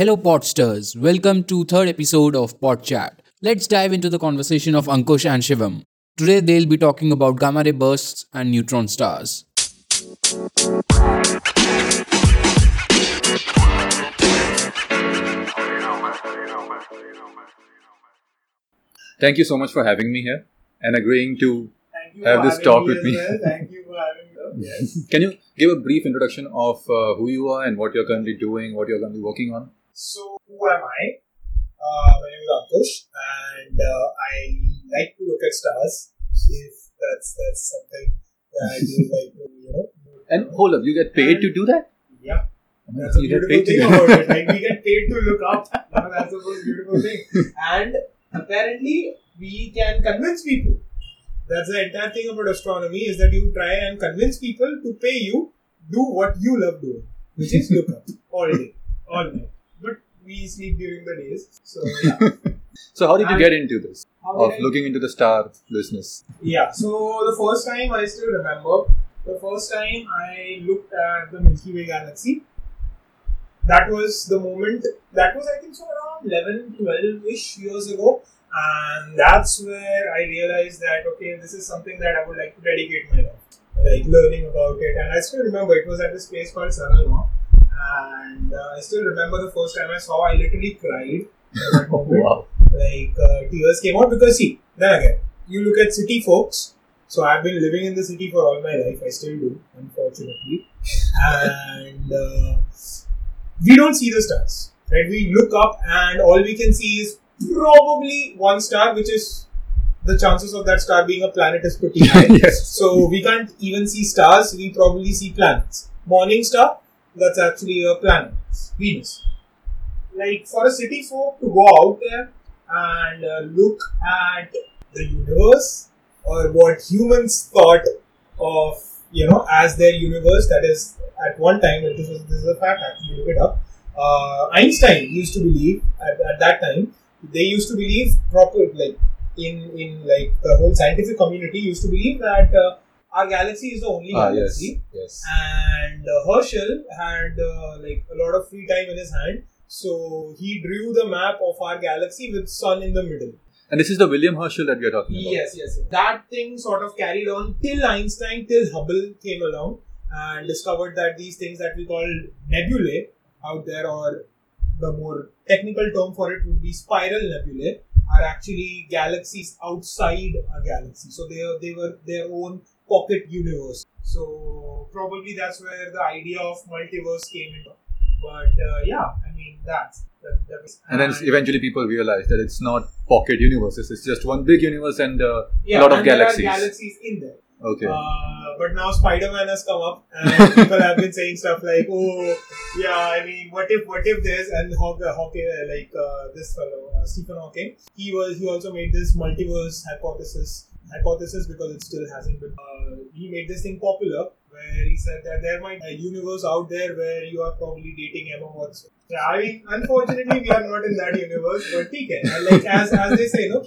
Hello Podsters, welcome to third episode of Pod Chat. Let's dive into the conversation of Ankush and Shivam. Today they'll be talking about gamma ray bursts and neutron stars. Thank you so much for having me here and agreeing to have this talk with me. Well. Thank you for having me. Yes. Can you give a brief introduction of who you are and what you're currently doing, what you're currently working on? So, who am I? My name is Ankush, and I like to look at stars. If that's something that I do like to do. And hold up, you get paid to do that? Yeah. That's a beautiful thing about it. Like, we get paid to look up. That's a beautiful thing. And apparently, we can convince people. That's the entire thing about astronomy, is that you try and convince people to pay you, do what you love doing, which is look up all day, all night. But we sleep during the days. So, yeah. So how did you get into this, looking into the star business? Yeah, so the first time I still remember, the first time I looked at the Milky Way galaxy, that was the moment, that was I think so around 11, 12-ish years ago. And that's where I realized that, okay, this is something that I would like to dedicate my life, like learning about it. And I still remember it was at this place called Saralma. And I still remember the first time I saw, I literally cried. Wow. Like tears came out because, see, then again, you look at city folks. So I've been living in the city for all my life. I still do, unfortunately. And we don't see the stars, right? We look up and all we can see is probably one star, which is the chances of that star being a planet is pretty high. Yes. So we can't even see stars, we probably see planets. Morning star, that's actually a planet, Venus. Like for a city folk to go out there and look at the universe or what humans thought of, you know, as their universe, that is at one time, this is a fact, actually look it up. Einstein used to believe at that time. They used to believe like the whole scientific community used to believe that our galaxy is the only galaxy. Yes. And Herschel had like a lot of free time in his hand, so he drew the map of our galaxy with sun in the middle. And this is the William Herschel that we are talking about. Yes, yes. That thing sort of carried on till Einstein, till Hubble came along and discovered that these things that we call nebulae out there, or the more technical term for it would be spiral nebulae, are actually galaxies outside our galaxy. So they were their own pocket universe. So probably that's where the idea of multiverse came in. But yeah, I mean, that was, and then eventually people realized that it's not pocket universes. It's just one big universe and a lot of galaxies. There are galaxies in there. Okay. But now Spider-Man has come up and people have been saying stuff like, oh, yeah, I mean, what if this, and Hawking, like this fellow, Stephen Hawking, he also made this multiverse hypothesis because it still hasn't been, he made this thing popular where he said that there might be a universe out there where you are probably dating Emma Watson. Yeah, I mean, unfortunately, we are not in that universe, but okay. Like, as they say, no,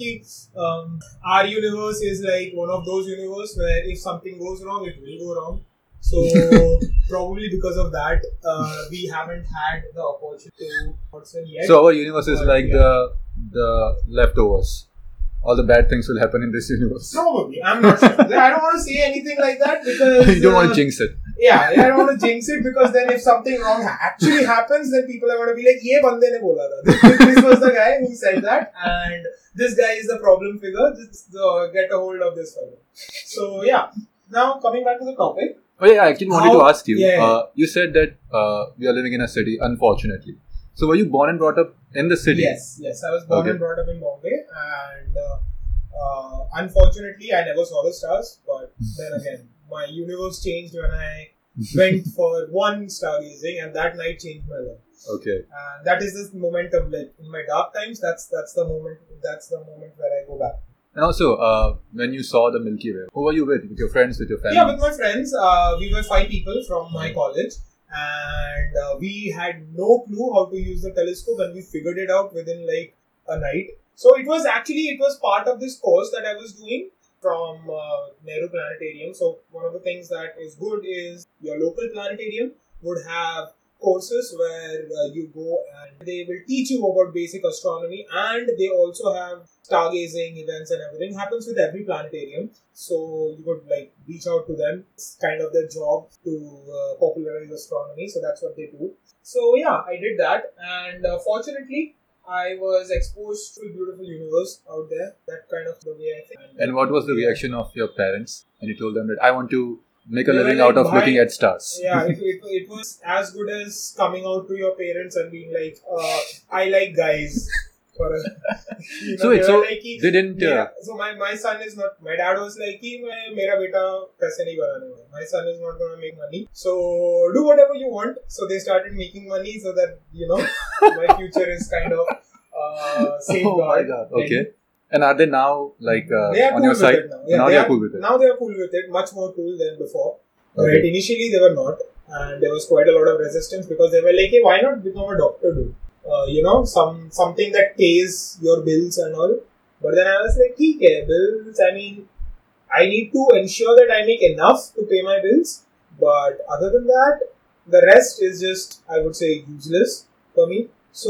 our universe is like one of those universes where if something goes wrong, it will go wrong. So, probably because of that, we haven't had the opportunity to Watson yet. So, our universe is like the leftovers. All the bad things will happen in this universe. Probably. I'm not sure. I don't want to say anything like that because... You don't want to jinx it. Yeah, I don't want to jinx it because then if something wrong actually happens, then people are going to be like, "Ye bande ne bola tha." This was the guy who said that and this guy is the problem figure. Just get a hold of this fellow. So, yeah. Now, coming back to the topic. Oh, yeah, I actually wanted to ask you. Yeah. You said that we are living in a city, unfortunately. So, were you born and brought up in the city? Yes. I was born and brought up in Bombay. And unfortunately, I never saw the stars. But then again, my universe changed when I went for one stargazing. And that night changed my life. Okay. And that is this momentum. Like, in my dark times, that's the moment where I go back. And also, when you saw the Milky Way, who were you with? With your friends? With your family? Yeah, with my friends. We were 5 people from my college. And we had no clue how to use the telescope and we figured it out within like a night. So it was part of this course that I was doing from Nehru Planetarium. So one of the things that is good is your local planetarium would have courses where you go and they will teach you about basic astronomy, and they also have stargazing events and everything happens with every planetarium. So you could like reach out to them. It's kind of their job to popularize astronomy. So that's what they do. So yeah, I did that, and fortunately I was exposed to a beautiful universe out there. That kind of the way I think. And what was the reaction of your parents when you told them that I want to make a living out of looking at stars? Yeah, it was as good as coming out to your parents and being like, I like guys. They didn't... So my son is not... My dad was like, my son is not going to make money. So do whatever you want. So they started making money so that, my future is kind of safeguard. Oh my God, okay. And are they now on your side? Now they are cool with it. Now they are cool with it. Much more cool than before. Okay. Right? Initially they were not. And there was quite a lot of resistance because they were like, hey, why not become a doctor, dude? Something that pays your bills and all. But then I was like, okay, bills, I mean, I need to ensure that I make enough to pay my bills. But other than that, the rest is just, I would say, useless for me. So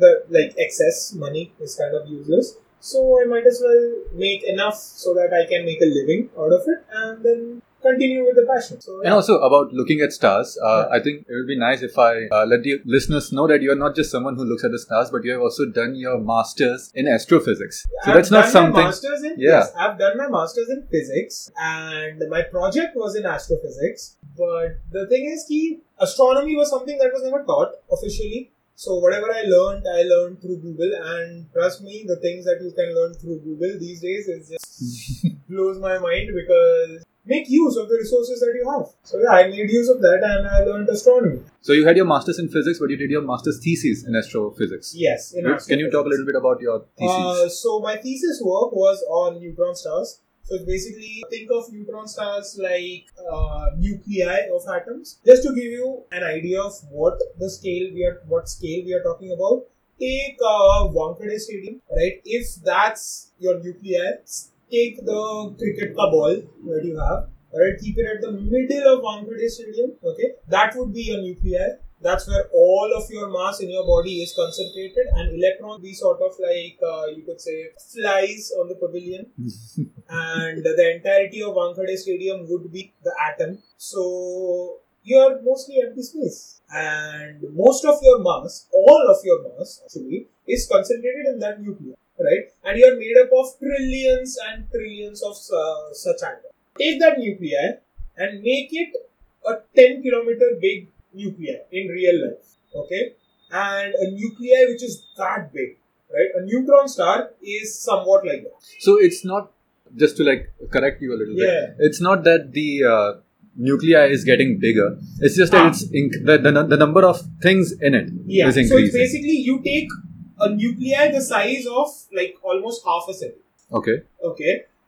the excess money is kind of useless. So I might as well make enough so that I can make a living out of it and then continue with the passion. So, yeah. And also about looking at stars, I think it would be nice if I let the listeners know that you're not just someone who looks at the stars, but you have also done your master's in astrophysics. So I've done my master's in physics and my project was in astrophysics. But the thing is that astronomy was something that was never taught officially. So whatever I learned through Google, and trust me, the things that you can learn through Google these days is just blows my mind because make use of the resources that you have. So yeah, I made use of that and I learned astronomy. So you had your master's in physics, but you did your master's thesis in astrophysics. Yes. Can you talk a little bit about your thesis? So my thesis work was on neutron stars. So basically, think of neutron stars like nuclei of atoms. Just to give you an idea of what scale we are talking about, take Wankhede Stadium, right? If that's your nuclei, take the cricket ball that you have, right? Keep it at the middle of Wankhede Stadium, okay? That would be your nuclei. That's where all of your mass in your body is concentrated, and electrons be sort of you could say flies on the pavilion, and the entirety of Wankhede Stadium would be the atom. So you're mostly empty space, and most of your mass, all of your mass actually, is concentrated in that nucleus, right? And you're made up of trillions and trillions of such atoms. Take that nuclei and make it a 10-kilometer big nuclei in real life, okay? And a nuclei which is that big, right? A neutron star is somewhat like that. So it's not, just to correct you a little bit, it's not that the nuclei is getting bigger, it's just that it's the number of things in it is increasing. So it's basically you take a nuclei the size of almost half a cell. Okay.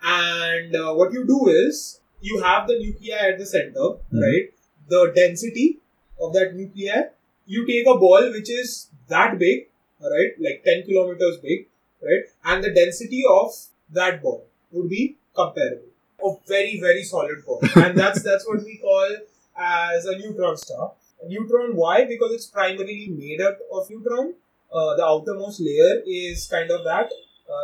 And what you do is, you have the nuclei at the center, right? The density of that nuclei, you take a ball which is that big, right, 10 kilometers big, right, and the density of that ball would be comparable. A very, very solid ball. And that's what we call as a neutron star. A neutron, why? Because it's primarily made up of neutron. The outermost layer is kind of that.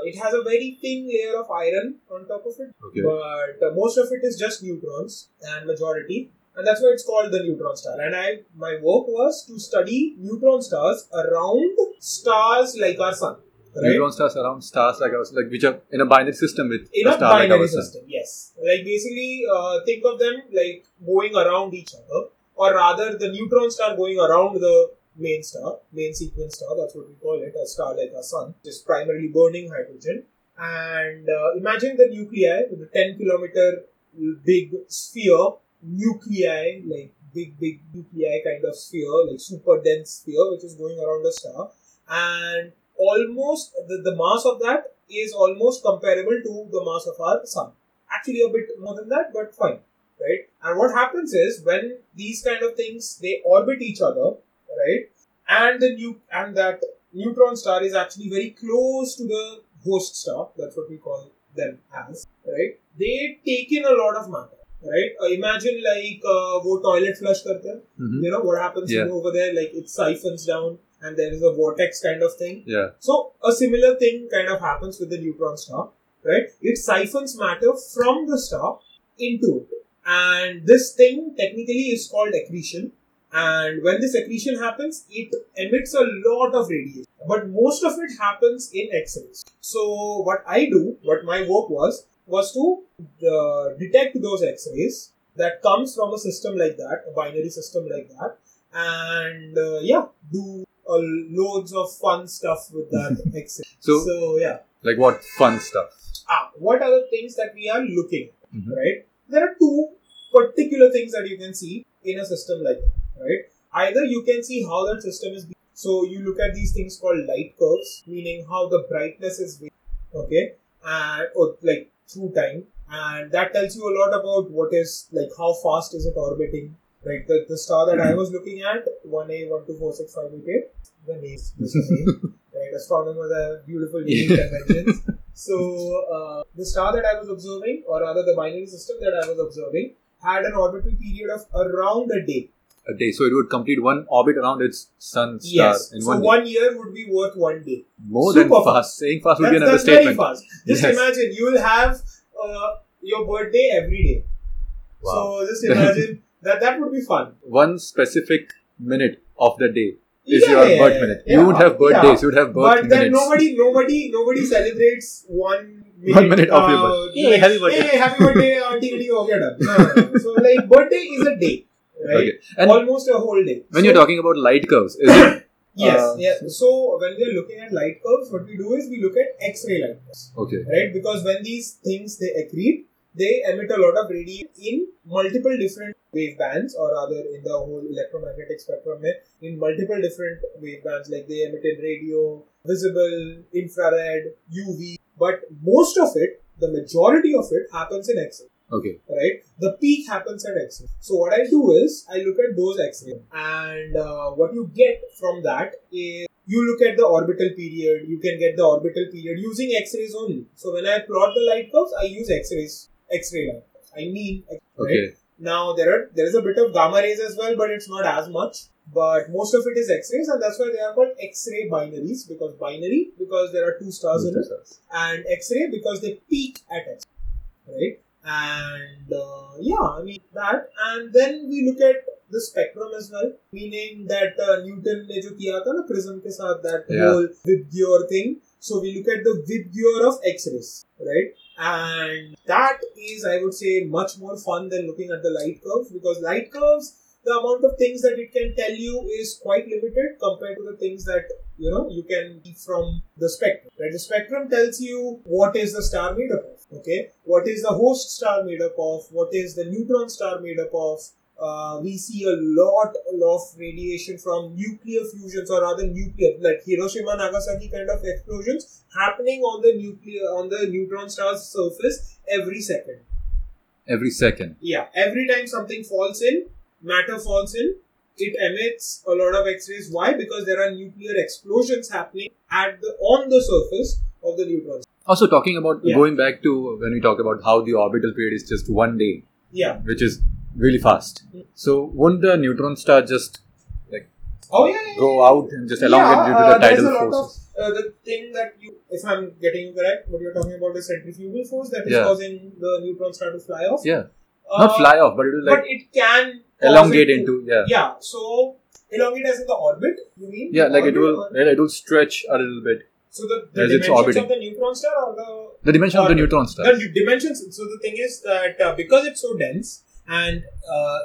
It has a very thin layer of iron on top of it. Okay. But most of it is just neutrons and majority. And that's why it's called the neutron star. And my work was to study neutron stars around stars like our sun. Right? Neutron stars around stars like our sun, which are in a binary system with in a star binary like our system, sun. Yes. Basically, think of them going around each other. Or rather, the neutron star going around the main star, main sequence star, that's what we call it, a star like our sun, which is primarily burning hydrogen. And imagine the nuclei, the 10-kilometer big sphere, nuclei, big nuclei kind of sphere, super dense sphere, which is going around the star, and almost the mass of that is almost comparable to the mass of our sun. Actually a bit more than that, but fine, right? And what happens is, when these kind of things, they orbit each other, right? And that neutron star is actually very close to the host star, that's what we call them as, right? They take in a lot of matter. right? Imagine like wo toilet flush karte hain. Mm-hmm. You know what happens over there? Like it siphons down and there is a vortex kind of thing. Yeah. So a similar thing kind of happens with the neutron star, right? It siphons matter from the star into it. And this thing technically is called accretion. And when this accretion happens, it emits a lot of radiation. But most of it happens in X-rays. So what I do, what my work was to detect those X-rays that comes from a system like that, a binary system like that. And do loads of fun stuff with that X-ray. So, like what fun stuff? What are the things that we are looking at, right? There are two particular things that you can see in a system like that, right? Either you can see how that system is. So you look at these things called light curves, meaning how the brightness is, or through time, and that tells you a lot about what is like how fast is it orbiting, right? The star that I was looking at, 1A 1246-58, the name, right? Astronomers have beautiful naming conventions. So the star that I was observing, or rather the binary system that I was observing, had an orbital period of around a day. A day. So it would complete one orbit around its sun star in so 1 year would be worth 1 day. More super than fast. Saying fast would be another statement. Very fast. Just imagine, you will have your birthday every day. Wow. So just imagine that would be fun. One specific minute of the day is your birth minute. You would have birthdays. You would have birth minutes. But then nobody celebrates 1 minute. 1 minute of your birthday. Hey, happy birthday. Hey, happy birthday. So like birthday is a day. Right? Okay. And almost a whole day. When you're talking about light curves, is it? Yes. So when we're looking at light curves, what we do is we look at X-ray light curves. Okay. Right? Because when these things, they accrete, they emit a lot of radiation in multiple different wave bands, or rather in the whole electromagnetic spectrum, in multiple different wave bands, like they emit in radio, visible, infrared, UV. But most of it, the majority of it happens in X-ray. Okay. Right? The peak happens at X-ray. So what I do is, I look at those X-rays. And what you get from that is, you look at the orbital period. You can get the orbital period using X-rays only. So when I plot the light curves, I use X-rays. X-ray light curves. I mean X-ray. Okay. Now, there is a bit of gamma rays as well, but it's not as much. But most of it is X-rays, and that's why they are called X-ray binaries. Because there are two stars in it. And X-ray because they peak at X. Right? And that. And then we look at the spectrum as well, meaning that Newton ne jo kiya tha na prism ke saath, that whole Wigner thing. So we look at the Wigner of X-rays, right? And that is, I would say, much more fun than looking at the light curves, because light curves, the amount of things that it can tell you is quite limited compared to the things that you can see from the spectrum. Right? The spectrum tells you what is the star made up of. Okay, what is the host star made up of? What is the neutron star made up of? We see a lot of radiation from nuclear fusions, or rather nuclear, like Hiroshima, Nagasaki kind of explosions happening on the neutron star's surface every second. Every second. Yeah, every time something falls in, matter falls in, it emits a lot of X-rays. Why? Because there are nuclear explosions happening on the surface of the neutron star. Also, talking about going back to when we talk about how the orbital period is just 1 day, which is really fast. So, won't the neutron star just go out and just elongate due to the tidal forces? The thing that if I'm getting correct, what you're talking about is centrifugal force that is causing the neutron star to fly off. Yeah, not fly off, but it will but it can elongate into So elongate as in the orbit, you mean? Yeah, like it will stretch a little bit. So the dimensions of the neutron star, or the dimension of the neutron star. The dimensions. So the thing is that because it's so dense. And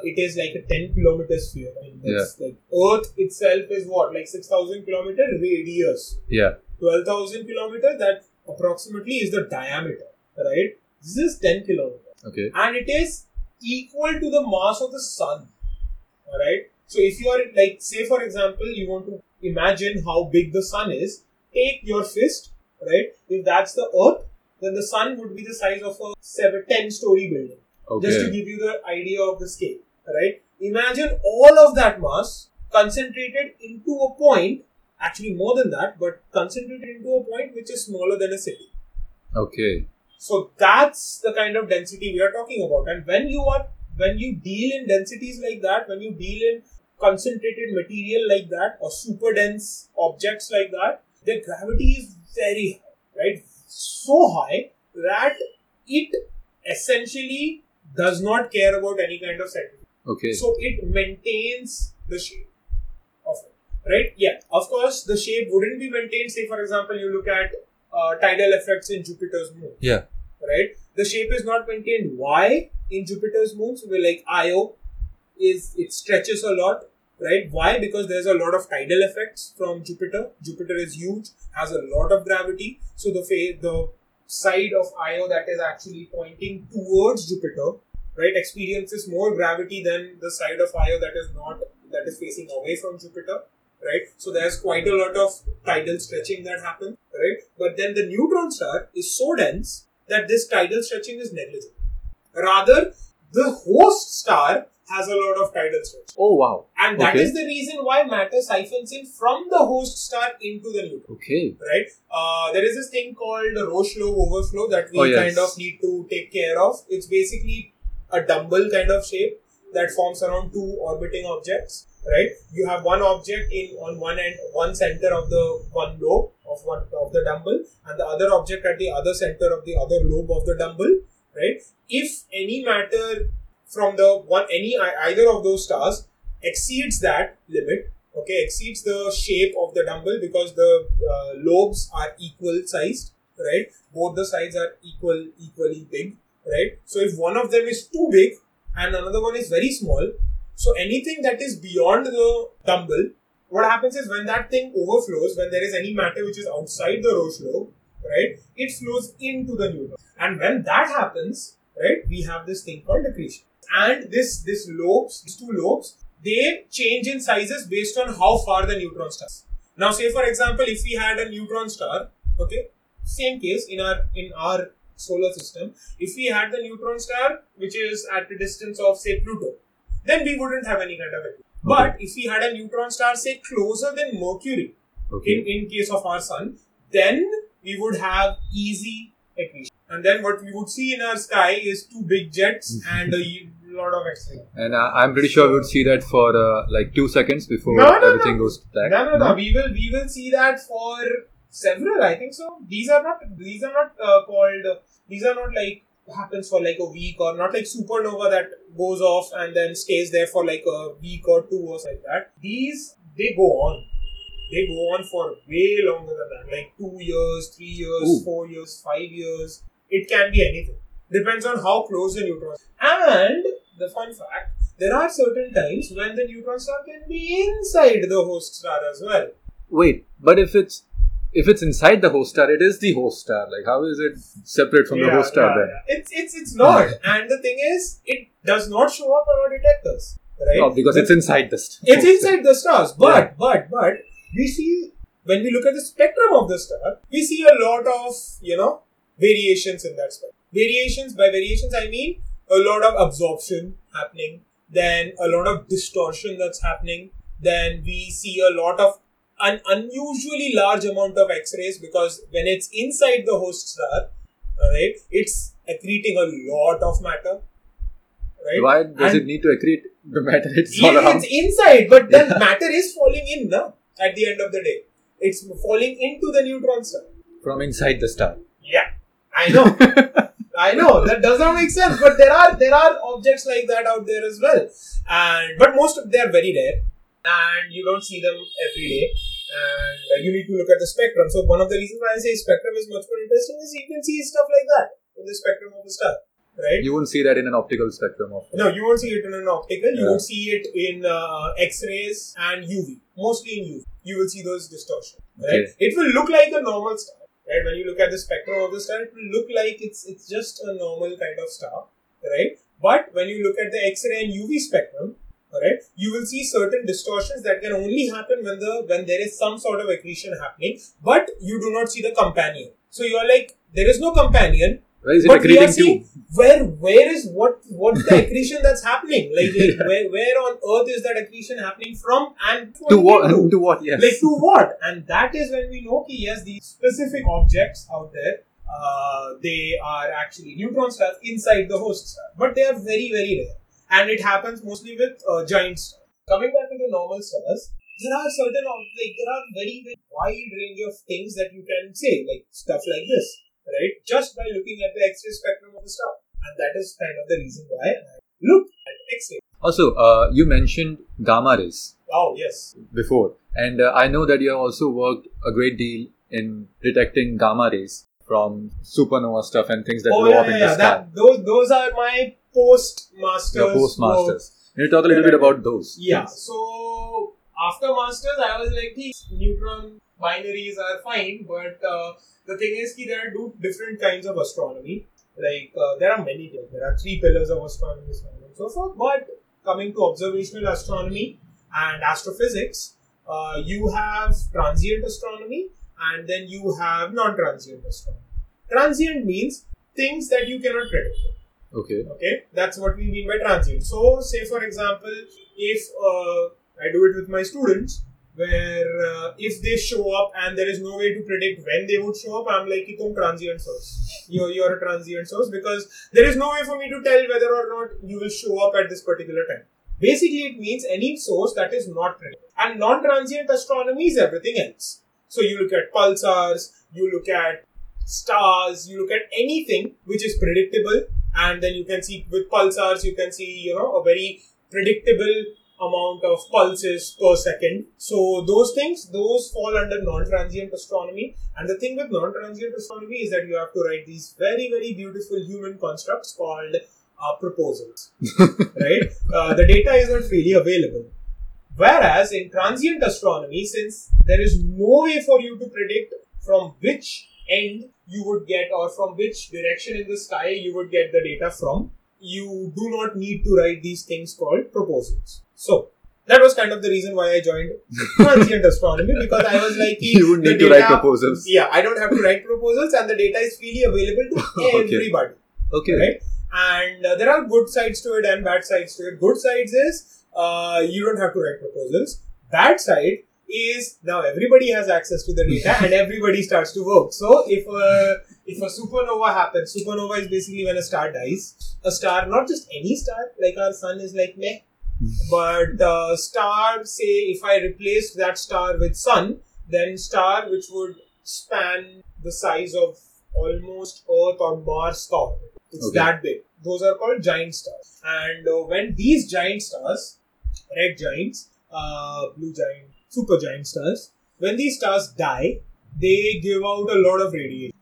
it is like a 10 kilometer sphere. I mean, like Earth itself is what? Like 6,000 kilometer radius. Yeah. 12,000 kilometers, that approximately is the diameter, right? This is 10 kilometers. Okay. And it is equal to the mass of the sun, alright? So if you are like, say for example, you want to imagine how big the sun is, take your fist, right? If that's the Earth, then the sun would be the size of a 10-story building. Okay. Just to give you the idea of the scale, right? Imagine all of that mass concentrated into a point, actually more than that, but concentrated into a point which is smaller than a city. Okay. So that's the kind of density we are talking about. And when you deal in densities like that, when you deal in concentrated material like that or super dense objects like that, their gravity is very high, right? So high that it essentially does not care about any kind of centrifuge. Okay. So it maintains the shape of it, right? Yeah. Of course, the shape wouldn't be maintained. Say, for example, you look at tidal effects in Jupiter's moon. Yeah. Right? The shape is not maintained. Why? In Jupiter's moon, so we're like Io, it stretches a lot, right? Why? Because there's a lot of tidal effects from Jupiter. Jupiter is huge, has a lot of gravity. So the side of Io that is actually pointing towards Jupiter, right, experiences more gravity than the side of Io that is facing away from Jupiter, right? So there's quite a lot of tidal stretching that happens, right? But then the neutron star is so dense that this tidal stretching is negligible. Rather, the host star has a lot of tidal stretch. Oh, wow. And that is the reason why matter siphons in from the host star into the neutron. Okay. Right? There is this thing called Roche lobe overflow that we kind of need to take care of. It's basically a dumbbell kind of shape that forms around two orbiting objects. Right? You have one object on one end, one center of the one lobe of the dumbbell, and the other object at the other center of the other lobe of the dumbbell. Right? If any matter from either of those stars exceeds that limit, exceeds the shape of the dumbbell, because the lobes are equal sized, right? Both the sides are equally big, right? So if one of them is too big and another one is very small, so anything that is beyond the dumbbell, what happens is when that thing overflows, when there is any matter which is outside the Roche lobe, right, it flows into the neutron. And when that happens, right, we have this thing called accretion. And these two lobes, they change in sizes based on how far the neutron star is. Now, say for example, if we had a neutron star, same case in our solar system, if we had the neutron star which is at the distance of, say, Pluto, then we wouldn't have any kind of accretion. But if we had a neutron star, say, closer than Mercury, in case of our sun, then we would have easy accretion. And then what we would see in our sky is two big jets and a lot of X-ray. And I'm pretty sure we would see that for 2 seconds before everything goes black. No. We will see that for several. I think so. These are not happens for like a week, or not like supernova that goes off and then stays there for like a week or two or something like that. These, they go on. They go on for way longer than that, like 2 years, 3 years, 4 years, 5 years. It can be anything. Depends on how close the neutron star is. And the fun fact, there are certain times when the neutron star can be inside the host star as well. Wait, but if it's inside the host star, it is the host star. Like, how is it separate from the host star then? Yeah. It's not. And the thing is, it does not show up on our detectors, right? No, because it's inside the star. It's inside the stars, but. We see, when we look at the spectrum of the star, we see a lot of, variations in that spectrum. By variations, I mean a lot of absorption happening, then a lot of distortion that's happening, then we see a lot of an unusually large amount of X-rays, because when it's inside the host star, right, it's accreting a lot of matter. Right? Why does it need to accrete the matter? It's inside, but then matter is falling in now. At the end of the day, it's falling into the neutron star. From inside the star. Yeah, I know. That does not make sense. But there are objects like that out there as well. But most of them are very rare. And you don't see them every day. And you need to look at the spectrum. So one of the reasons why I say spectrum is much more interesting is you can see stuff like that in the spectrum of a star. Right? You won't see that in an optical spectrum. No, you won't see it in an optical. You won't see it in X-rays and UV. Mostly in UV. You will see those distortions. Right? Okay. It will look like a normal star. Right? When you look at the spectrum of the star, it will look like it's just a normal kind of star. Right? But when you look at the X-ray and UV spectrum, right, you will see certain distortions that can only happen when there is some sort of accretion happening. But you do not see the companion. So you are like, there is no companion. Where is it accreting to? Where is what's the accretion that's happening? Where on earth is that accretion happening from, and to what? And that is when we know that yes, these specific objects out there They are actually neutron stars inside the host star. But they are very, very rare. And it happens mostly with giant stars. Coming back to the normal stars, there are certain, like, there are very, very wide range of things that you can say, like stuff like this, right? Just by looking at the X-ray spectrum of a star. And that is kind of the reason why I look at X-ray. Also, you mentioned gamma rays. Oh, yes. Before. And I know that you have also worked a great deal in detecting gamma rays from supernova stuff and things that blow up in the sky. Those are my post-masters. Your post-masters. Can you talk a little bit about those? Yeah. Yes. So, after masters, I was like, these neutron binaries are fine. But the thing is, ki there are two different kinds of astronomy. Like, there are many. There are three pillars of astronomy and so forth. But coming to observational astronomy and astrophysics, you have transient astronomy and then you have non-transient astronomy. Transient means things that you cannot predict. Okay. That's what we mean by transient. So, say for example, if I do it with my students, where if they show up and there is no way to predict when they would show up, I'm like, you're transient source. You're a transient source because there is no way for me to tell whether or not you will show up at this particular time. Basically, it means any source that is not predicted. And non-transient astronomy is everything else. So, you look at pulsars, you look at stars, you look at anything which is predictable. And then you can see with pulsars, you can see, a very predictable amount of pulses per second. So, those fall under non-transient astronomy. And the thing with non-transient astronomy is that you have to write these very, very beautiful human constructs called proposals, right? The data is not freely available. Whereas in transient astronomy, since there is no way for you to predict from which end you would get or from which direction in the sky you would get the data from, you do not need to write these things called proposals. So that was kind of the reason why I joined transient astronomy, because I was like, you would need to write proposals. Yeah, I don't have to write proposals, and the data is freely available to everybody. Okay. Right? And there are good sides to it and bad sides to it. Good sides is you don't have to write proposals. Bad side is now everybody has access to the data and everybody starts to work. So if a supernova happens, supernova is basically when a star dies. A star, not just any star, like our sun is like meh. But star, say if I replaced that star with sun, then star which would span the size of almost Earth or Mars orbit. It's that big. Those are called giant stars. And when these giant stars, red giants, blue giant, super giant stars, when these stars die, they give out a lot of radiation.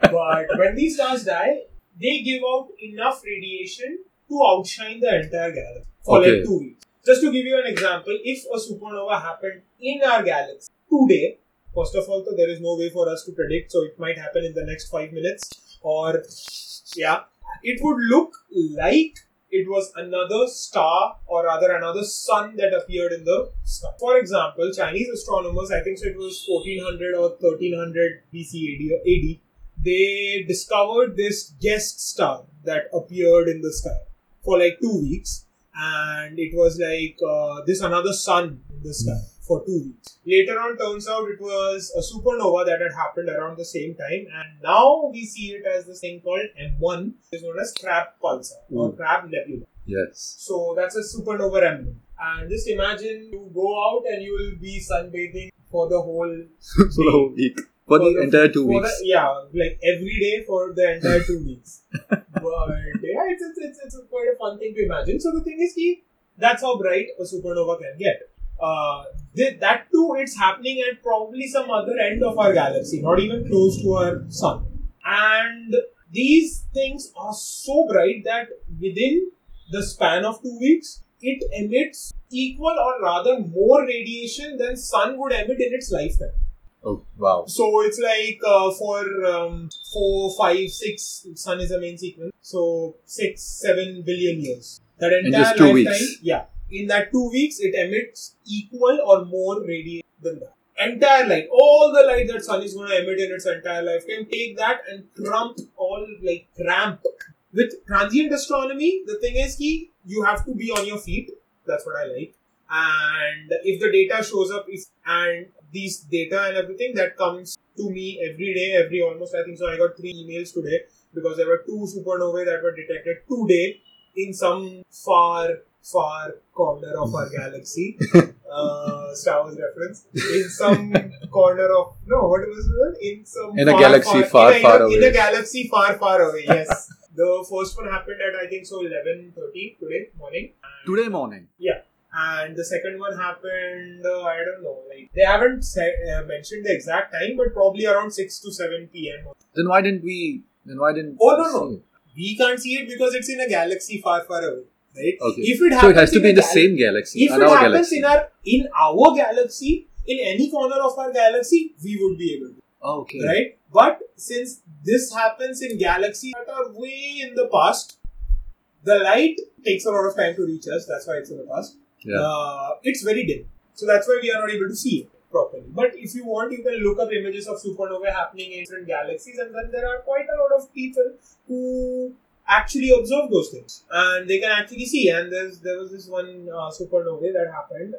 But when these stars die, they give out enough radiation to outshine the entire galaxy for like 2 weeks. Just to give you an example, if a supernova happened in our galaxy today, first of all, there is no way for us to predict, so it might happen in the next 5 minutes or, it would look like it was another star or rather another sun that appeared in the sky. For example, Chinese astronomers, I think so it was 1400 or 1300 BC AD, they discovered this guest star that appeared in the sky for like 2 weeks, and it was like this another sun in the sky. For 2 weeks. Later on, turns out it was a supernova that had happened around the same time, and now we see it as this thing called M1, which is known as Crab Pulsar or Crab Nebula. Yes. So that's a supernova remnant. And just imagine you go out and you will be sunbathing for the whole week. For the entire two weeks. Every day for the entire 2 weeks. But yeah, it's quite a fun thing to imagine. So the thing is, that's how bright a supernova can get. That too, it's happening at probably some other end of our galaxy, not even close to our sun. And these things are so bright that within the span of 2 weeks, it emits equal or rather more radiation than sun would emit in its lifetime. Oh, wow. So it's like for 4, 5, 6, sun is the main sequence. So 6, 7 billion years. That entire lifetime. Weeks. Yeah. In that 2 weeks, it emits equal or more radiation than that. Entire light, all the light that sun is going to emit in its entire lifetime, take that and cramp. With transient astronomy, the thing is, you have to be on your feet. That's what I like. And if the data shows up, and these data and everything that comes to me every day, almost I think so. I got 3 emails today because there were 2 supernovae that were detected today in some far corner of our galaxy. Star Wars reference. In some corner of a galaxy far away. Yes. The first one happened at I think so 11:30 today morning. Yeah. And the second one happened, I don't know, like they haven't mentioned the exact time, but probably around 6 to 7 p.m. Then why didn't Oh, no. We can't see it because it's in a galaxy far away, right? Okay. So it has to be in the same galaxy. If it happens in our galaxy, in any corner of our galaxy, we would be able to. Okay. Right? But since this happens in galaxies that are way in the past, the light takes a lot of time to reach us. That's why it's in the past. Yeah. It's very dim. So that's why we are not able to see it properly. But if you want, you can look up images of supernovae happening in different galaxies, and then there are quite a lot of people who actually observe those things. And they can actually see. And there was this one supernovae that happened,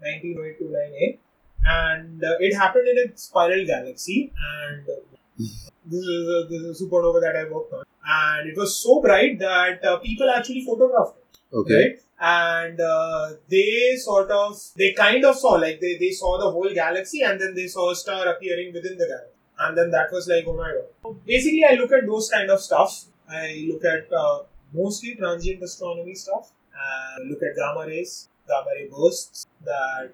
1908-1909A. And it happened in a spiral galaxy. And this is a supernova that I worked on. And it was so bright that people actually photographed it. Okay. Right? And they saw the whole galaxy, and then they saw a star appearing within the galaxy. And then that was like, oh my god. So basically, I look at those kind of stuff. I look at mostly transient astronomy stuff. I look at gamma ray bursts, that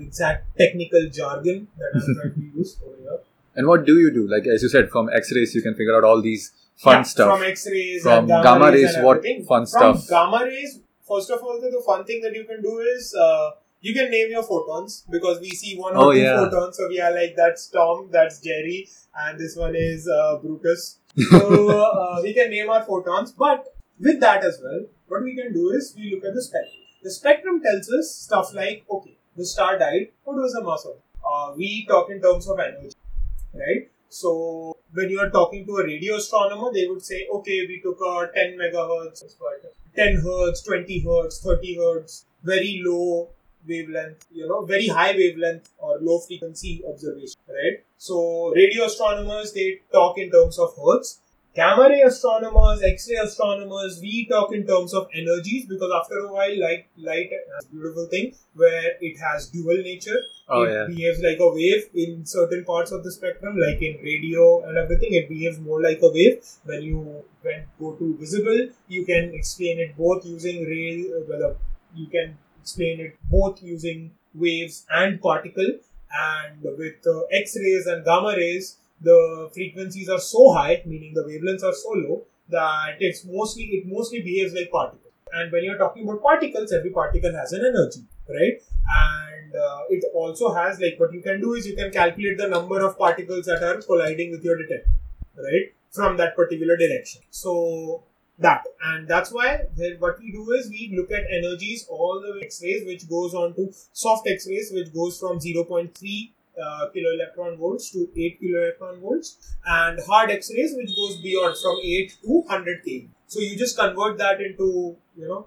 exact technical jargon that I'm trying to use over here. And what do you do? Like, as you said, from X-rays, you can figure out all these fun stuff. From X-rays, from gamma rays, and what fun stuff? From gamma rays, first of all, the fun thing that you can do is, you can name your photons, because we see one or two photons. So we are like, that's Tom, that's Jerry, and this one is Brutus. So we can name our photons. But with that as well, what we can do is, we look at the spectrum. The spectrum tells us stuff like, okay, the star died, what was the mass of it? We talk in terms of energy. Right? So, when you are talking to a radio astronomer, they would say, okay, we took a 10 megahertz, 10 hertz, 20 hertz, 30 hertz, very low wavelength, very high wavelength or low frequency observation, right? So, radio astronomers, they talk in terms of hertz. Gamma ray astronomers, X-ray astronomers, we talk in terms of energies, because after a while, light has a beautiful thing where it has dual nature. It behaves like a wave in certain parts of the spectrum, like in radio and everything. It behaves more like a wave. When you go to visible, you can explain it both using you can explain it both using waves and particle. And with X-rays and gamma rays, the frequencies are so high, meaning the wavelengths are so low, that it mostly behaves like particles. And when you're talking about particles, every particle has an energy, right? And it also has, like, what you can do is you can calculate the number of particles that are colliding with your detector, right? From that particular direction. So and that's why what we do is we look at energies, all the X-rays, which goes on to soft X-rays, which goes from 0.3 kilo electron volts to 8 kilo electron volts, and hard X-rays, which goes beyond from 8 to 100 K. So you just convert that into,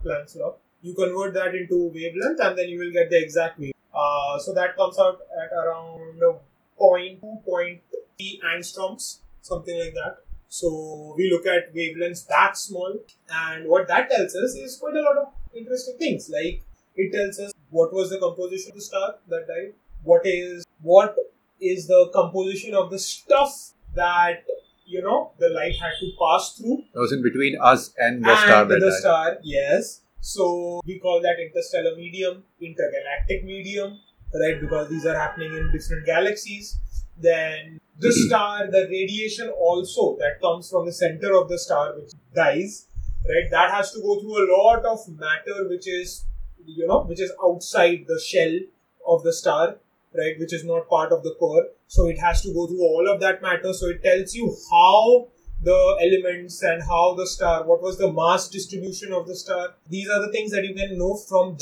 Planck's law. You convert that into wavelength, and then you will get the exact wave. So that comes out at around 0.2, 0.3 angstroms, something like that. So we look at wavelengths that small, and what that tells us is quite a lot of interesting things. Like, it tells us what was the composition of the star that died. What is the composition of the stuff that, the light had to pass through. That was in between us and the star that died. And the star, yes. So, we call that interstellar medium, intergalactic medium, right? Because these are happening in different galaxies. Then, the star, the radiation also that comes from the center of the star, which dies, right? That has to go through a lot of matter, which is, outside the shell of the star. Right, which is not part of the core. So it has to go through all of that matter. So it tells you how the elements and how the star, what was the mass distribution of the star. These are the things that you can know from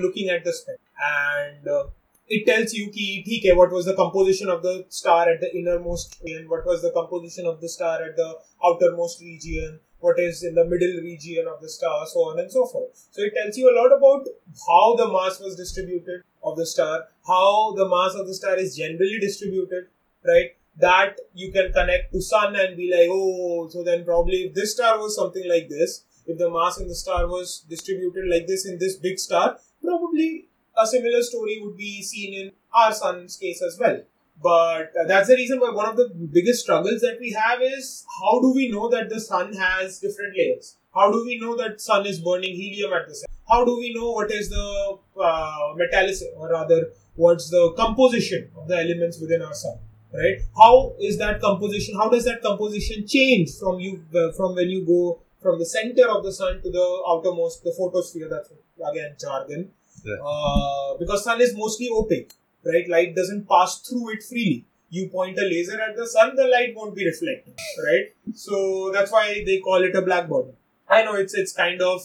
looking at the spectrum. And it tells you ki, okay, what was the composition of the star at the innermost region, what was the composition of the star at the outermost region, what is in the middle region of the star, so on and so forth. So it tells you a lot about how the mass was distributed of the star, how the mass of the star is generally distributed, right? That you can connect to sun and be like, oh, so then probably if this star was something like this, if the mass in the star was distributed like this in this big star, probably a similar story would be seen in our sun's case as well. But that's the reason why one of the biggest struggles that we have is how do we know that the sun has different layers? How do we know that sun is burning helium at the sun? How do we know what is the metallicity, or rather what's the composition of the elements within our sun? Right? How is that composition? How does that composition change from when you go from the center of the sun to the outermost, the photosphere? That's again jargon. Yeah. Because sun is mostly opaque, right? Light doesn't pass through it freely. You point a laser at the sun, the light won't be reflected, right? So that's why they call it a black body. I know it's kind of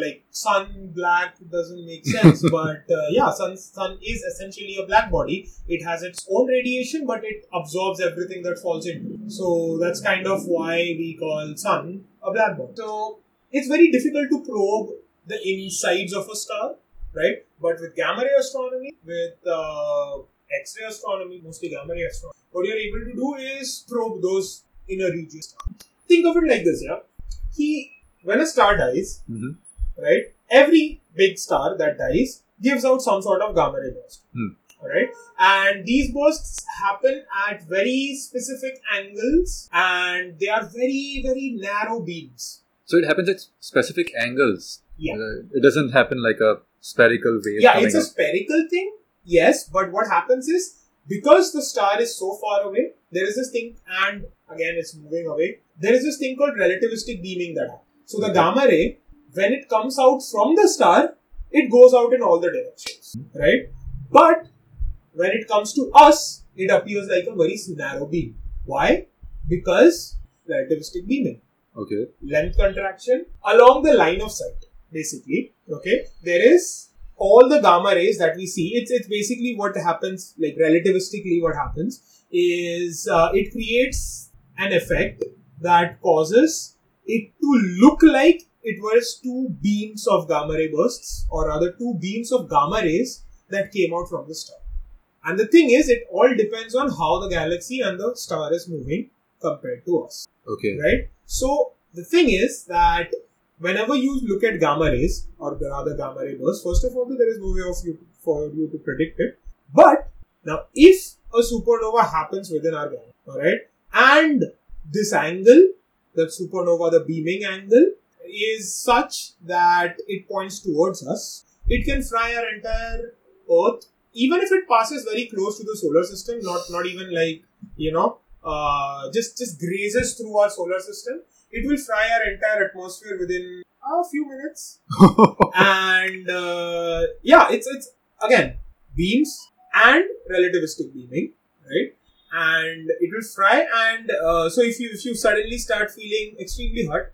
like sun black doesn't make sense, but yeah, sun is essentially a black body. It has its own radiation, but it absorbs everything that falls into it. So that's kind of why we call sun a black body. So it's very difficult to probe the insides of a star, right? But with gamma ray astronomy, with X-ray astronomy, mostly gamma ray astronomy, what you're able to do is probe those inner regions. Think of it like this, yeah? When a star dies, right, every big star that dies gives out some sort of gamma ray burst. Alright? And these bursts happen at very specific angles and they are very, very narrow beams. So it happens at specific angles. Yeah. It doesn't happen like a spherical wave. Yeah, it's a spherical thing. Yes, but what happens is because the star is so far away, there is this thing, and again it's moving away, there is this thing called relativistic beaming that happens. So the gamma ray, when it comes out from the star, it goes out in all the directions, right? But when it comes to us, it appears like a very narrow beam. Why? Because relativistic beaming. Okay. Length contraction along the line of sight, basically. Okay. There is all the gamma rays that we see. It's basically what happens, like relativistically what happens is it creates an effect that causes it to look like it was two beams of gamma ray bursts, or rather two beams of gamma rays that came out from the star. And the thing is, it all depends on how the galaxy and the star is moving compared to us. Okay. Right? So, the thing is that whenever you look at gamma rays, or rather gamma ray bursts, first of all, there is no way for you to predict it. But, now, if a supernova happens within our galaxy, alright, and this angle, that supernova, the beaming angle, is such that it points towards us, it can fry our entire Earth, even if it passes very close to the solar system, not even like, you know, just grazes through our solar system. It will fry our entire atmosphere within a few minutes. And yeah, it's again, beams and relativistic beaming, right? And it will fry, and so if you suddenly start feeling extremely hot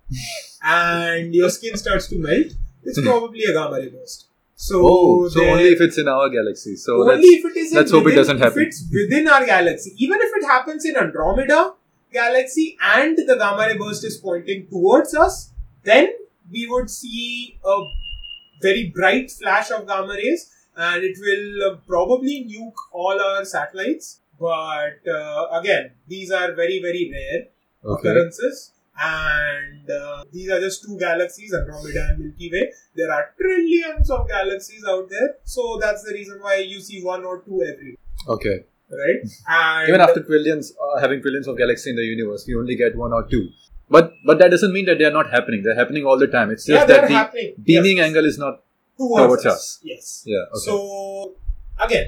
and your skin starts to melt, it's probably a gamma ray burst. So only if it's in our galaxy. So only if it is. Let's hope it doesn't happen. If it's within our galaxy, even if it happens in Andromeda galaxy and the gamma ray burst is pointing towards us, then we would see a very bright flash of gamma rays, and it will probably nuke all our satellites. But again, these are very, very rare occurrences. And these are just two galaxies, Andromeda and Milky Way. There are trillions of galaxies out there. So that's the reason why you see one or two every day. Okay. Right? And even after trillions, having trillions of galaxies in the universe, we only get one or two. But that doesn't mean that they are not happening. They're happening all the time. It's just that the beaming angle is not towards us. Yes. Yeah. Okay. So, again,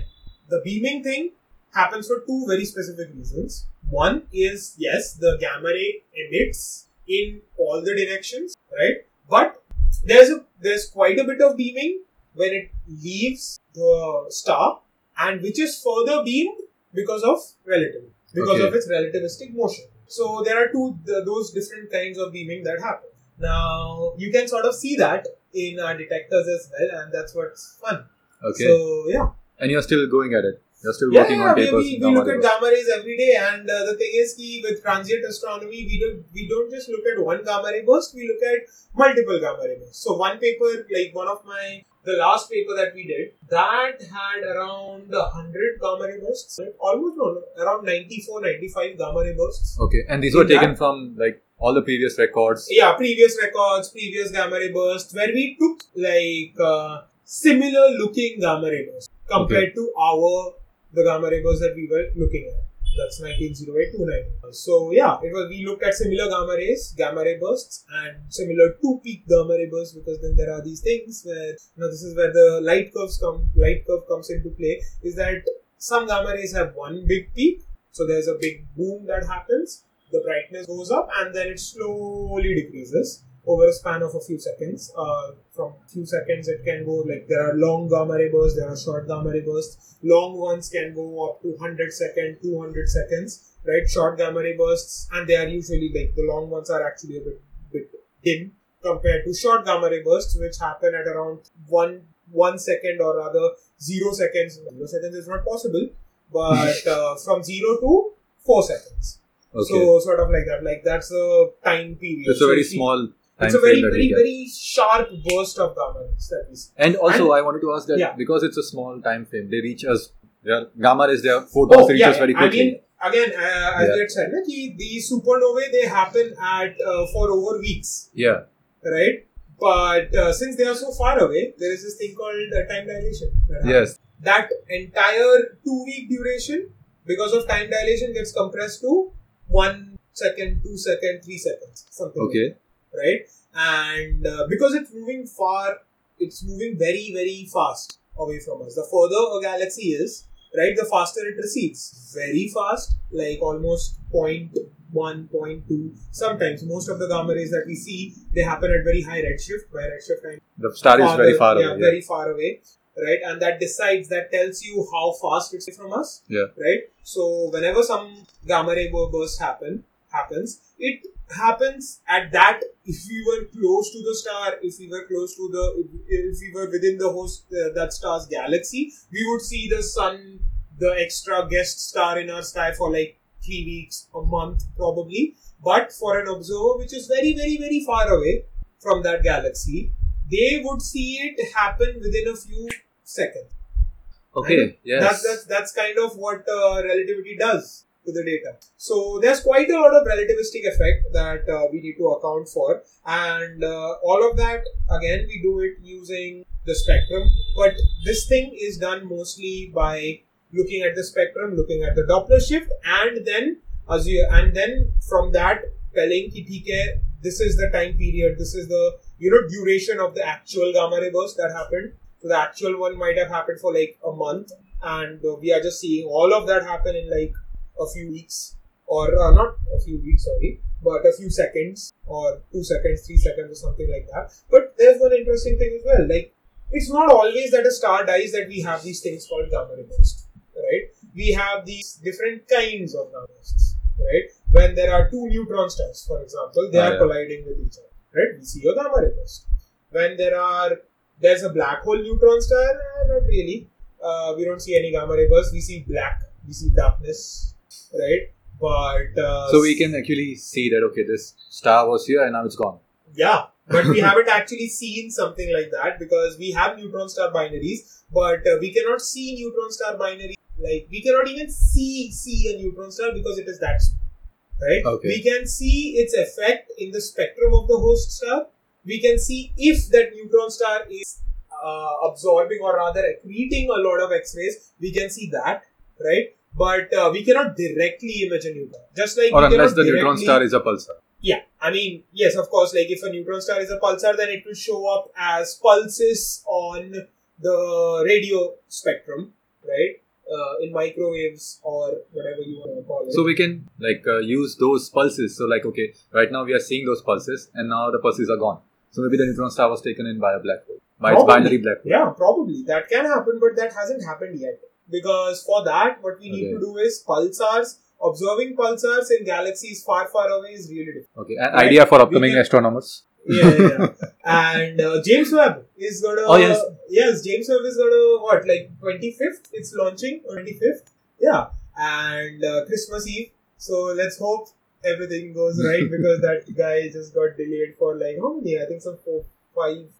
the beaming thing happens for two very specific reasons. One is, yes, the gamma ray emits in all the directions, right? But there's quite a bit of beaming when it leaves the star, and which is further beamed because of its relativistic motion. So there are those different kinds of beaming that happen. Now, you can sort of see that in our detectors as well, and that's what's fun. Okay. So, yeah. And you're still going at it. You're still working on papers. We look at gamma rays every day, and the thing is ki with transient astronomy, we don't just look at one gamma ray burst, we look at multiple gamma ray bursts. So one paper, like the last paper that we did, that had around 100 gamma ray bursts. Around 94, 95 gamma ray bursts. Okay, and these were taken from all the previous records. Yeah, previous records, previous gamma ray bursts, where we took similar looking gamma ray bursts compared to the gamma ray bursts that we were looking at. That's 1908-1909. So yeah, we looked at similar gamma rays, gamma ray bursts, and similar two-peak gamma ray bursts, because then there are these things where, this is where the light curve comes into play, is that some gamma rays have one big peak, so there's a big boom that happens, the brightness goes up, and then it slowly decreases over a span of a few seconds. From few seconds it can go, there are long gamma ray bursts, there are short gamma ray bursts. Long ones can go up to 100 seconds, 200 seconds, right? Short gamma ray bursts, and they are usually, the long ones are actually a bit dim compared to short gamma ray bursts, which happen at around 1 second, or rather 0 seconds. 0 seconds is not possible, but from 0 to 4 seconds. Okay. So sort of that's a time period. That's a very small... It's a very, very, very sharp burst of gamma rays that we see. And also, I wanted to ask that because it's a small time frame, they reach us. Gamma rays, their photons reach us very quickly. I had said that the supernovae, they happen for over weeks. Yeah. Right? But since they are so far away, there is this thing called time dilation. Yes. That entire 2-week duration, because of time dilation, gets compressed to 1 second, 2 seconds, 3 seconds, something like that. Right, and because it's moving very, very fast away from us. The further a galaxy is, right, the faster it recedes. Very fast, almost 0.1, 0.2. Sometimes most of the gamma rays that we see, they happen at very high redshift. By redshift time, the star is very far away. Yeah, very far away. Right, and that tells you how fast it's from us. Yeah. Right. So whenever some gamma ray burst happens, it happens at that. If we were close to the star, if we were within the host that star's galaxy, we would see the sun, the extra guest star in our sky, for 3 weeks, a month probably. But for an observer which is very, very, very far away from that galaxy, they would see it happen within a few seconds. Okay. And yes, that's kind of what relativity does to the data. So there's quite a lot of relativistic effect that we need to account for, and all of that, again, we do it using the spectrum, but this thing is done mostly by looking at the spectrum, looking at the Doppler shift, and then from that telling ki this is the time period, this is the duration of the actual gamma ray burst that happened. So the actual one might have happened for a month, and we are just seeing all of that happen in a few weeks, or not a few weeks, sorry, but a few seconds, or 2 seconds, 3 seconds, or something like that. But there's one interesting thing as well. It's not always that a star dies that we have these things called gamma ray bursts, right? We have these different kinds of gamma bursts, right? When there are two neutron stars, for example, they are colliding with each other, right? We see a gamma ray burst. When there's a black hole neutron star, not really. We don't see any gamma ray bursts. We see darkness. Right, but so we can actually see that this star was here and now it's gone. Yeah, but we haven't actually seen something like that, because we have neutron star binaries, but we cannot see neutron star binaries. We cannot even see a neutron star, because it is that small. Right? Okay. We can see its effect in the spectrum of the host star. We can see if that neutron star is absorbing, or rather accreting, a lot of X-rays. We can see that, right? But we cannot directly image a neutron. Or unless the neutron star is a pulsar. Yeah. I mean, yes, of course, if a neutron star is a pulsar, then it will show up as pulses on the radio spectrum, right? In microwaves, or whatever you want to call it. So we can, use those pulses. So, right now we are seeing those pulses, and now the pulses are gone. So maybe the neutron star was taken in by a black hole. By its binary black hole. Yeah, probably. That can happen, but that hasn't happened yet. Because for that, what we need to do is pulsars. Observing pulsars in galaxies far, far away is really difficult. Okay, an idea for upcoming astronomers? Yeah. And James Webb is going to... Oh, yes. Yes, James Webb is going to, what, like 25th? It's launching 25th. Yeah. And Christmas Eve. So let's hope everything goes right because that guy just got delayed for like, how many? I think some four, five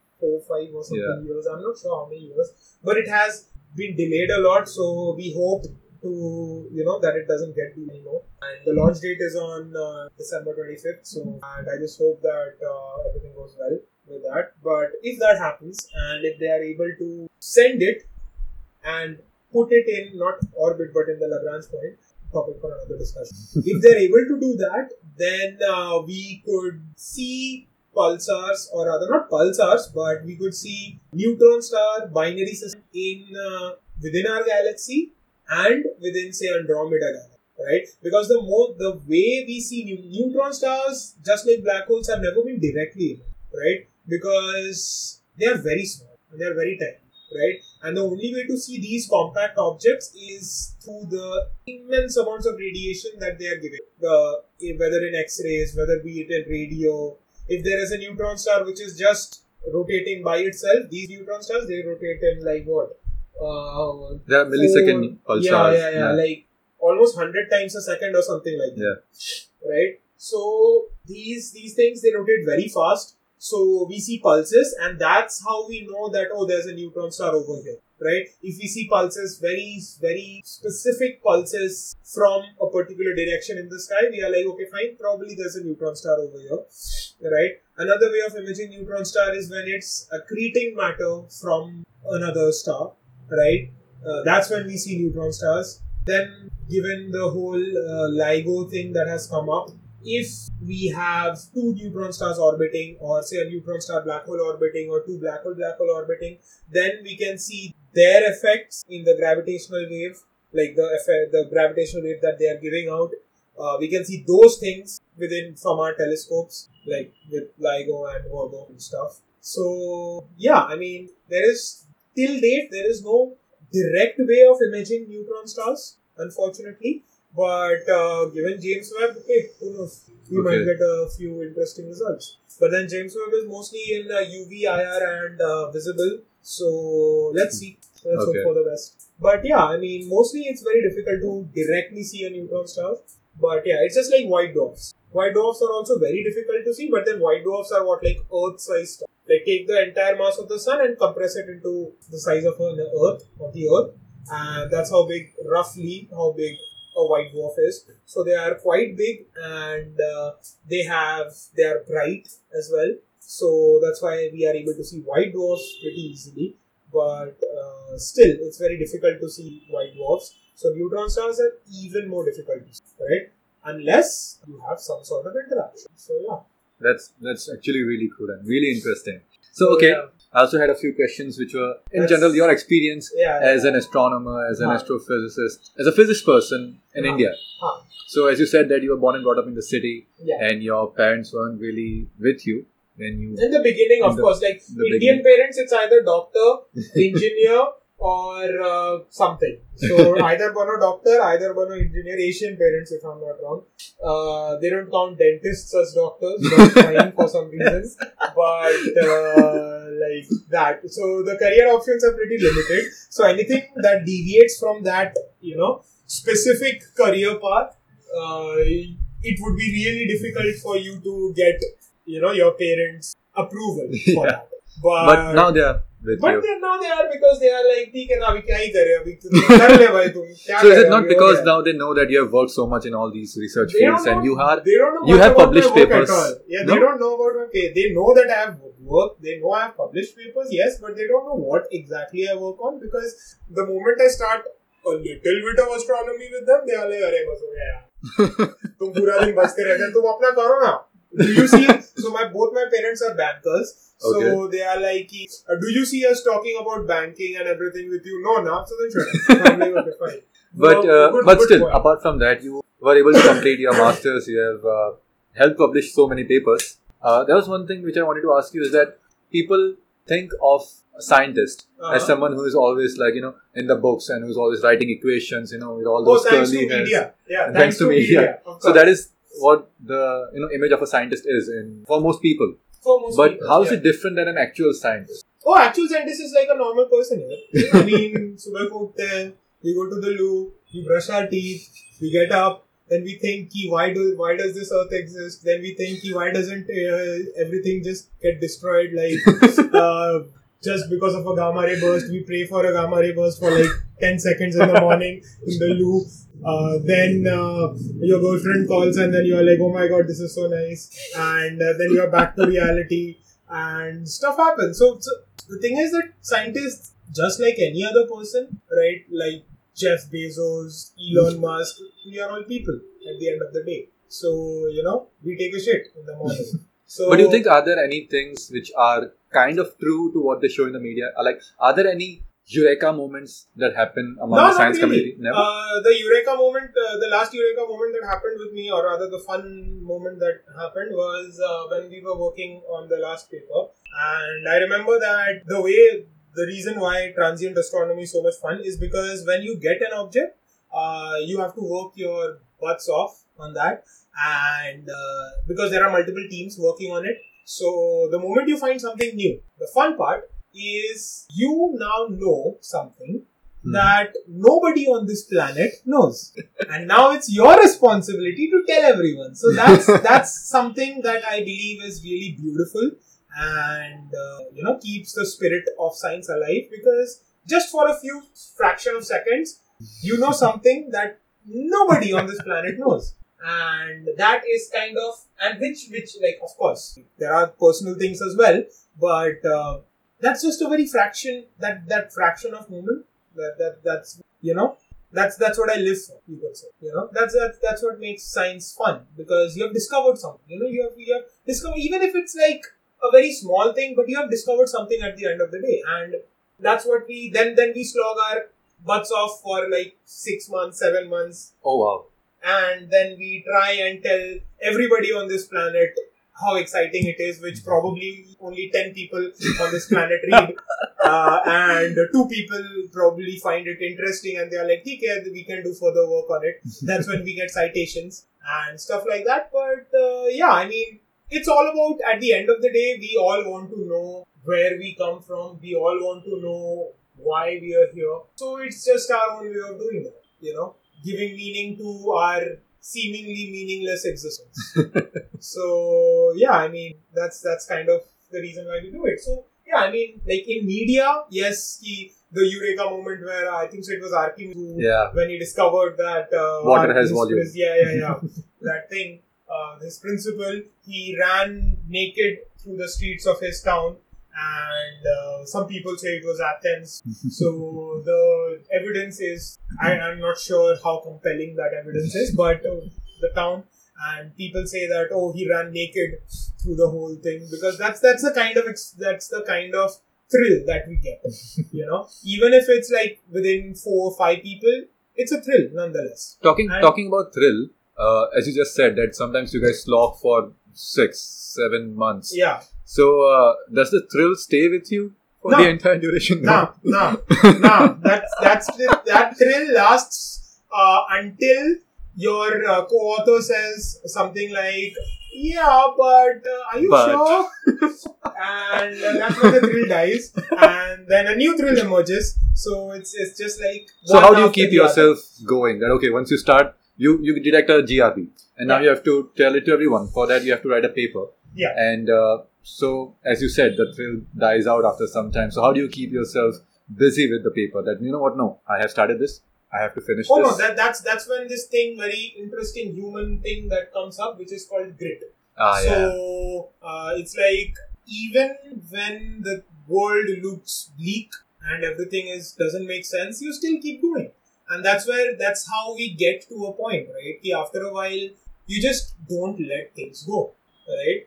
or something years. I'm not sure how many years. But it has been delayed a lot. So we hope to, you know, that it doesn't get delayed anymore. And the launch date is on December 25th. So, and I just hope that everything goes well with that. But if that happens and if they are able to send it and put it in, not orbit, but in the Lagrange point, topic for another discussion. If they're able to do that, then we could see pulsars, or rather not pulsars, but we could see neutron star binary system in within our galaxy and within, say, Andromeda galaxy, right? Because the way we see neutron stars, just like black holes, have never been directly, right? Because they are very small and they are very tiny, right? And the only way to see these compact objects is through the immense amounts of radiation that they are giving, whether in X-rays, whether be it in radio. If there is a neutron star which is just rotating by itself, these neutron stars, they rotate in like what? There are millisecond pulsars. Yeah. Like almost 100 times a second or something like that. Yeah. Right? So these things, they rotate very fast. So we see pulses, and that's how we know that, oh, there's a neutron star over here, right? If we see pulses, very, very specific pulses from a particular direction in the sky, we are like, okay, fine, probably there's a neutron star over here, right? Another way of imaging neutron star is when it's accreting matter from another star, right? That's when we see neutron stars. Then, given the whole LIGO thing that has come up, if we have two neutron stars orbiting, or say a neutron star black hole orbiting, or two black hole orbiting, then we can see their effects in the gravitational wave, like the gravitational wave that they are giving out. We can see those things from our telescopes, like with LIGO and Virgo and stuff. So yeah, I mean, till date there is no direct way of imaging neutron stars, unfortunately. But given James Webb, okay, who knows? We might get a few interesting results. But then James Webb is mostly in UV, IR and visible. So let's see. Let's hope for the best. But yeah, I mean, mostly it's very difficult to directly see a neutron star. But yeah, it's just like white dwarfs. White dwarfs are also very difficult to see. But then white dwarfs are what, like Earth-sized stars. Like take the entire mass of the sun and compress it into the size of the Earth. And that's roughly how big a white dwarf is. So they are quite big, and they are bright as well. So that's why we are able to see white dwarfs pretty easily. But still, it's very difficult to see white dwarfs. So neutron stars are even more difficult to see, right? Unless you have some sort of interaction. So yeah, that's actually really cool and really interesting. So okay. Yeah. I also had a few questions which were, in general, your experience as an astronomer, as an astrophysicist, as a physics person in India. So, as you said that you were born and brought up in the city and your parents weren't really with you when you... In the beginning, of course. Like, Indian parents, it's either doctor, engineer or something. So, either bono doctor, either bono engineer. Asian parents, if I'm not wrong. They don't count dentists as doctors, but for some reasons. But... like that. So the career options are pretty limited. So anything that deviates from that, you know, specific career path, it would be really difficult for you to get, you know, your parents' approval for that. But now they are with you. But now they are, because they are like, okay, now we can't do it. So is it not because now they know that you have worked so much in all these research fields and you have published papers? Yeah, they don't know about my paper. They know that I have work. They know I have published papers, yes, but they don't know what exactly I work on, because the moment I start a little bit of astronomy with them, they are like, "Arey, bas ho gaya yaar. Tum pura din baste rehte ho, tum apna karo na." Do you see? So both my parents are bankers, so they are like, "Do you see us talking about banking and everything with you? No, nah." So then sure. But still, apart from that, you were able to complete your masters. You have helped publish so many papers. There was one thing which I wanted to ask you, is that people think of a scientist as someone who is always like, you know, in the books and who's always writing equations, you know, with all those curly heads. Thanks to media. So that is what the image of a scientist is for most people. for most but people. But how is it different than an actual scientist? Oh, actual scientist is like a normal person. Yeah? I mean, subah ko utte hain, we go to the loo, we brush our teeth, we get up, then we think, why does this earth exist? Then we think, why doesn't everything just get destroyed? Like, just because of a gamma ray burst, we pray for a gamma ray burst for like 10 seconds in the morning in the loo. Then your girlfriend calls and then you are like, oh my god, this is so nice. And then you are back to reality and stuff happens. So the thing is that scientists, just like any other person, right? Like Jeff Bezos, Elon Musk, we are all people at the end of the day. So, we take a shit in the morning. So, but do you think, are there any things which are kind of true to what they show in the media? Like, are there any Eureka moments that happen among the science community? Never? The Eureka moment, the last Eureka moment that happened with me, or rather the fun moment that happened was when we were working on the last paper. And I remember that the reason why transient astronomy is so much fun is because when you get an object, you have to work your butts off on that. And because there are multiple teams working on it. So the moment you find something new, the fun part is you now know something that nobody on this planet knows. And now it's your responsibility to tell everyone. So that's something that I believe is really beautiful and, keeps the spirit of science alive, because just for a few fraction of seconds, you know something that nobody on this planet knows. And that is kind of, and which like, of course, there are personal things as well, but that's just a very fraction, that fraction of moment. That's that's what I live for, you could say. That's what makes science fun, because you have discovered something. You have discovered, even if it's like a very small thing, but you have discovered something at the end of the day, and that's what we then we slog our butts off for like 6 months, 7 months. Oh wow! And then we try and tell everybody on this planet how exciting it is, which probably only 10 people on this planet read, and 2 people probably find it interesting and they are like, okay, we can do further work on it. That's when we get citations and stuff like that. But it's all about, at the end of the day, we all want to know where we come from. We all want to know why we are here. So it's just our own way of doing that, giving meaning to our seemingly meaningless existence. So, that's kind of the reason why we do it. So, like in media, yes, the Eureka moment where I think so it was Archimedes when he discovered that water has volume. That thing, his principle, he ran naked through the streets of his town. And some people say it was Athens. So the evidence is, I'm not sure how compelling that evidence is, but the town, and people say that, oh, he ran naked through the whole thing, because that's the kind of thrill that we get, even if it's like within 4 or 5 people, it's a thrill nonetheless. Talking about thrill, as you just said, that sometimes you guys slog for 6-7 months. Yeah. So, does the thrill stay with you for the entire duration? No. That thrill lasts until your co-author says something like, yeah, but are you sure? And that's when the thrill dies. And then a new thrill emerges. So, it's just like... So, how do you keep yourself going? That, okay, once you start, you detect a GRB. And now you have to tell it to everyone. For that, you have to write a paper. Yeah. And... so, as you said, the thrill dies out after some time. So, how do you keep yourself busy with the paper? That, you know what, no, I have started this. I have to finish this. Oh, no, that's when this thing, very interesting human thing that comes up, which is called grit. It's like, even when the world looks bleak and everything doesn't make sense, you still keep going. And that's how we get to a point, right? After a while, you just don't let things go, right?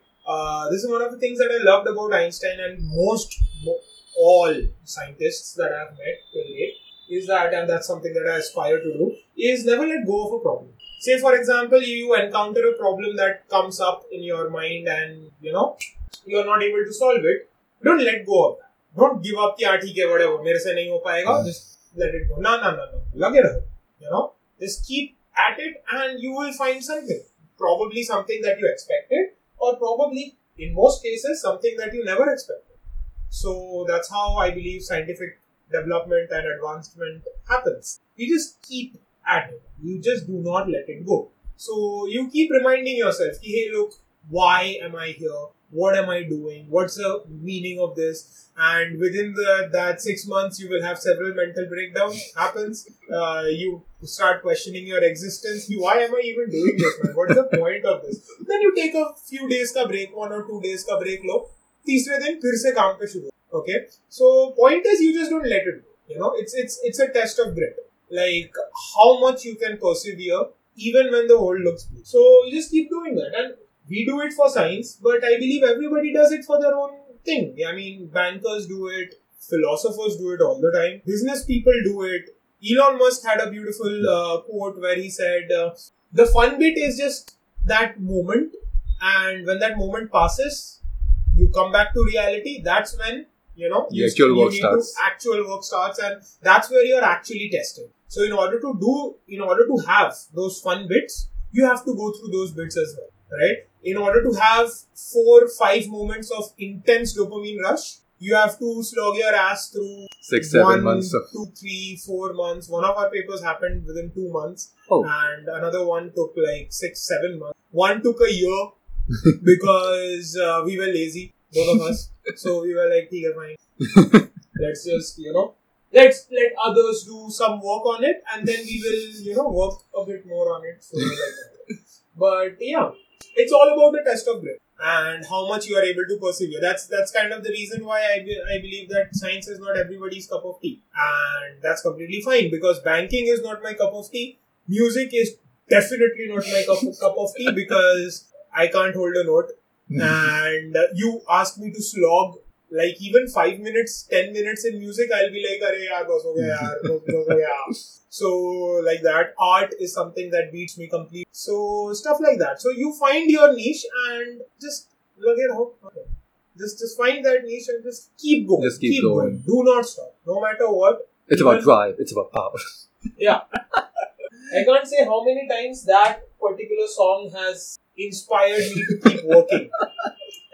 This is one of the things that I loved about Einstein and all scientists that I've met till date, is that, and that's something that I aspire to do, is never let go of a problem. Say, for example, you encounter a problem that comes up in your mind and, you're not able to solve it. Don't let go of that. Don't give up, whatever, mere se nahi ho payega, just let it go. No. Lage raho, Just keep at it and you will find something. Probably something that you expected, or probably in most cases, something that you never expected. So that's how I believe scientific development and advancement happens. You just keep at it. You just do not let it go. So you keep reminding yourself, hey, look, why am I here? What am I doing? What's the meaning of this? And within that 6 months, you will have several mental breakdowns happens. You start questioning your existence. Why am I even doing this, man? What's the point of this? Then you take a few days ka break, 1 or 2 days ka break lo. Teesre din phir se kaam pe shuru. Okay. So point is, you just don't let it go. You know, it's a test of grit. Like how much you can persevere even when the world looks bleak. So you just keep doing that. And we do it for science, but I believe everybody does it for their own thing. I mean, bankers do it, philosophers do it all the time, business people do it. Elon Musk had a beautiful quote where he said, the fun bit is just that moment, and when that moment passes, you come back to reality. That's when, actual work starts, and that's where you're actually tested. So in order to have those fun bits, you have to go through those bits as well. Right? In order to have 4-5 moments of intense dopamine rush, you have to slog your ass through 6-7 months. 2-3-4 months. One of our papers happened within 2 months. Oh. And another one took like 6-7 months. One took a year because we were lazy, both of us. So we were like, fine. Let's just, let's let others do some work on it, and then we will, work a bit more on it. So but yeah. It's all about the test of grit and how much you are able to persevere. That's kind of the reason why I believe that science is not everybody's cup of tea. And that's completely fine, because banking is not my cup of tea. Music is definitely not my cup of tea, because I can't hold a note. And you ask me to slog like even 5 minutes, 10 minutes in music, I'll be like, arey yaar, dos ho gaya yaar, dos ho gaya. So like that. Art is something that beats me complete. So stuff like that. So you find your niche and just look at how. Just find that niche and just keep going. Just keep going. Do not stop. No matter what. It's about drive. It's about power. Yeah. I can't say how many times that particular song has inspired me to keep working.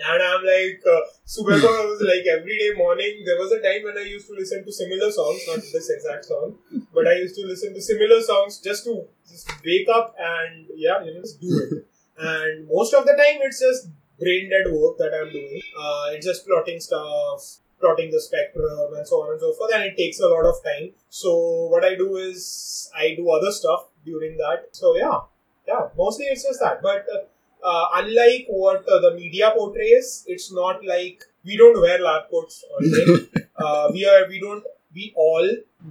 And I'm like, Subhaka was like every day morning. There was a time when I used to listen to similar songs, not this exact song, but I used to listen to similar songs just to wake up and just do it. And most of the time, it's just brain dead work that I'm doing. It's just plotting stuff, plotting the spectrum, and so on and so forth. And it takes a lot of time. So what I do is I do other stuff during that. So yeah, mostly it's just that, but. Unlike what the media portrays, it's not like we don't wear lab coats all day.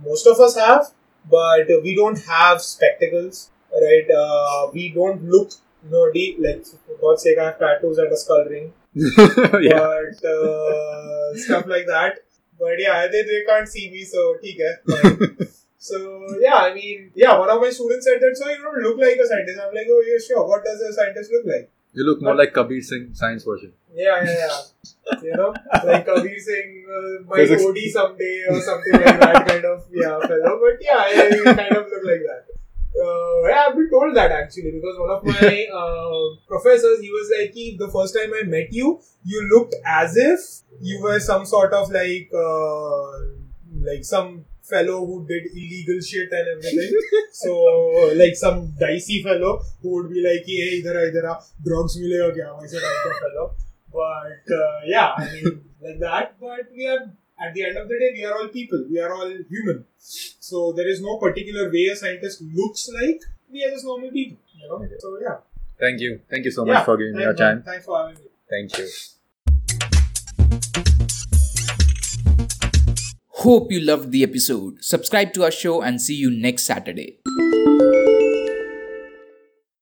Most of us have, but we don't have spectacles, right? We don't look nerdy, like for God's sake, I have tattoos and a skull ring, but stuff like that. But yeah, they can't see me, so okay. So, one of my students said that, so you don't look like a scientist. I'm like, oh, yeah, sure. What does a scientist look like? You look more like Kabir Singh, science version. Yeah. Like Kabir Singh, my OD someday or something like that kind of fellow. But yeah, I kind of look like that. I've been told that actually, because one of my professors, he was like, the first time I met you, you looked as if you were some sort of like some fellow who did illegal shit and everything. So like some dicey fellow who would be like, hey, idhar drugs milega kya waise type of fellow. But like that. But we are, at the end of the day, we are all people. We are all human. So there is no particular way a scientist looks like. We are just normal people. So yeah. Thank you. Thank you so much for giving me your time. Thanks for having me. Thank you. Hope you loved the episode. Subscribe to our show and see you next Saturday.